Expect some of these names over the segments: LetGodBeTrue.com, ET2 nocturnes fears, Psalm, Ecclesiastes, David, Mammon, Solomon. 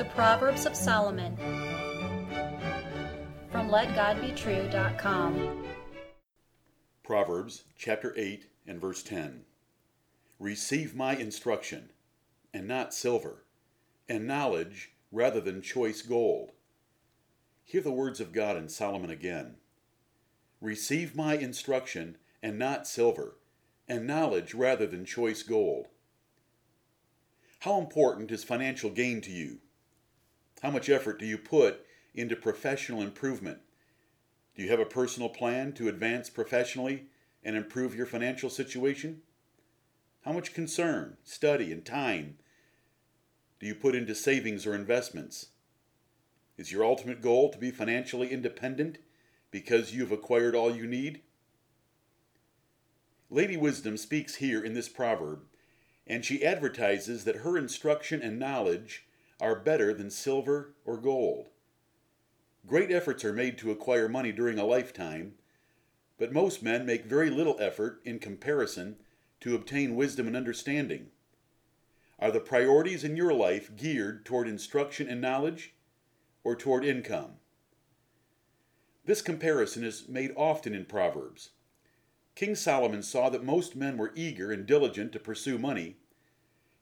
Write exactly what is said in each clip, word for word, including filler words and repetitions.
The Proverbs of Solomon, from Let God Be True dot com. Proverbs chapter eight and verse ten. Receive my instruction, and not silver, and knowledge rather than choice gold. Hear the words of God in Solomon again. Receive my instruction, and not silver, and knowledge rather than choice gold. How important is financial gain to you? How much effort do you put into professional improvement? Do you have a personal plan to advance professionally and improve your financial situation? How much concern, study, and time do you put into savings or investments? Is your ultimate goal to be financially independent because you've acquired all you need? Lady Wisdom speaks here in this proverb, and she advertises that her instruction and knowledge are better than silver or gold. Great efforts are made to acquire money during a lifetime, but most men make very little effort in comparison to obtain wisdom and understanding. Are the priorities in your life geared toward instruction and knowledge, or toward income? This comparison is made often in Proverbs. King Solomon saw that most men were eager and diligent to pursue money,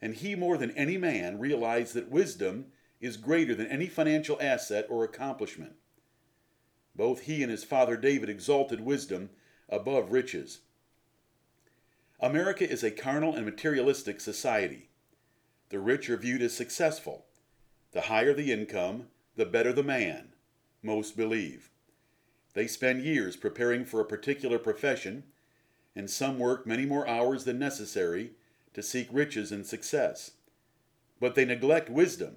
and he more than any man realized that wisdom is greater than any financial asset or accomplishment. Both he and his father David exalted wisdom above riches. America is a carnal and materialistic society. The rich are viewed as successful. The higher the income, the better the man, most believe. They spend years preparing for a particular profession, and some work many more hours than necessary to seek riches and success. But they neglect wisdom,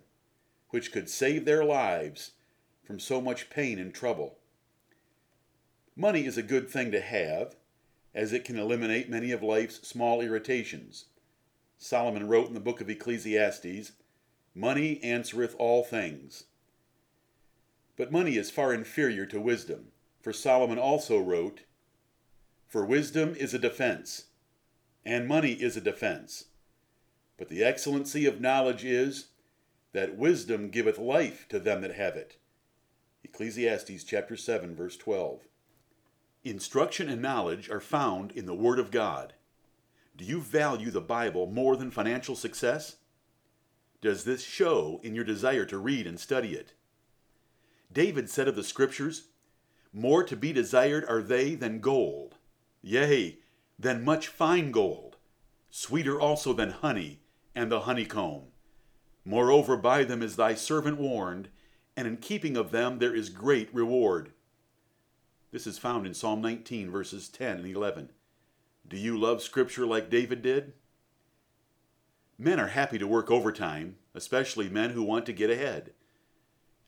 which could save their lives from so much pain and trouble. Money is a good thing to have, as it can eliminate many of life's small irritations. Solomon wrote in the book of Ecclesiastes, "Money answereth all things." But money is far inferior to wisdom, for Solomon also wrote, "For wisdom is a defense, and money is a defense. But the excellency of knowledge is that wisdom giveth life to them that have it." Ecclesiastes chapter seven, verse twelve. Instruction and knowledge are found in the Word of God. Do you value the Bible more than financial success? Does this show in your desire to read and study it? David said of the Scriptures, "More to be desired are they than gold, yea, than much fine gold, sweeter also than honey and the honeycomb. Moreover, by them is thy servant warned, and in keeping of them there is great reward." This is found in Psalm nineteen, verses ten and eleven. Do you love Scripture like David did? Men are happy to work overtime, especially men who want to get ahead.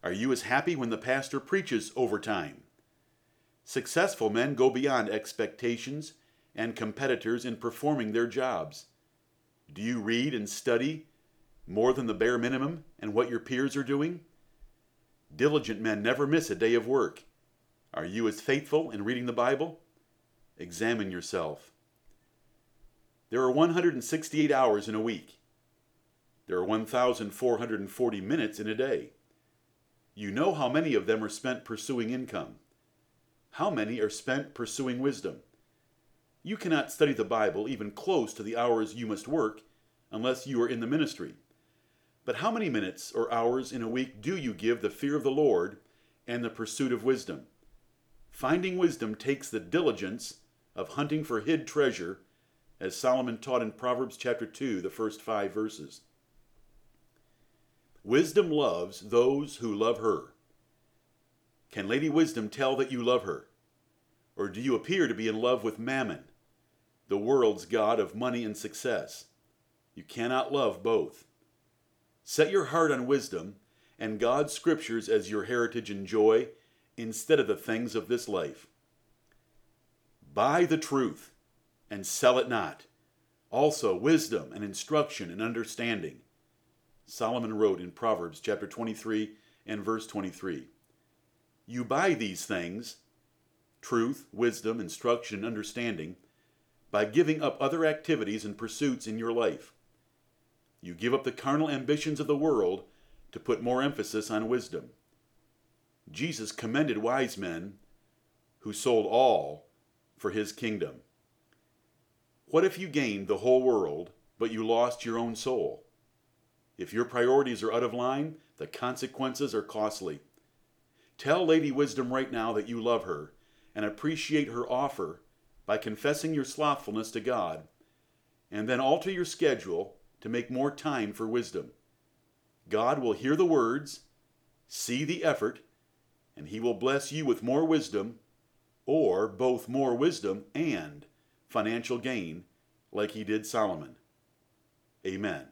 Are you as happy when the pastor preaches overtime? Successful men go beyond expectations and competitors in performing their jobs. Do you read and study more than the bare minimum and what your peers are doing? Diligent men never miss a day of work. Are you as faithful in reading the Bible? Examine yourself. There are one hundred sixty-eight hours in a week. There are one thousand four hundred forty minutes in a day. You know how many of them are spent pursuing income. How many are spent pursuing wisdom? You cannot study the Bible even close to the hours you must work unless you are in the ministry. But how many minutes or hours in a week do you give the fear of the Lord and the pursuit of wisdom? Finding wisdom takes the diligence of hunting for hid treasure, as Solomon taught in Proverbs chapter two, the first five verses. Wisdom loves those who love her. Can Lady Wisdom tell that you love her? Or do you appear to be in love with Mammon, the world's god of money and success? You cannot love both. Set your heart on wisdom and God's scriptures as your heritage and joy instead of the things of this life. Buy the truth and sell it not. Also wisdom and instruction and understanding. Solomon wrote in Proverbs chapter twenty-three and verse twenty-three. You buy these things, truth, wisdom, instruction, and understanding, by giving up other activities and pursuits in your life. You give up the carnal ambitions of the world to put more emphasis on wisdom. Jesus commended wise men who sold all for his kingdom. What if you gained the whole world, but you lost your own soul? If your priorities are out of line, the consequences are costly. Tell Lady Wisdom right now that you love her and appreciate her offer by confessing your slothfulness to God, and then alter your schedule to make more time for wisdom. God will hear the words, see the effort, and he will bless you with more wisdom, or both more wisdom and financial gain, like he did Solomon. Amen.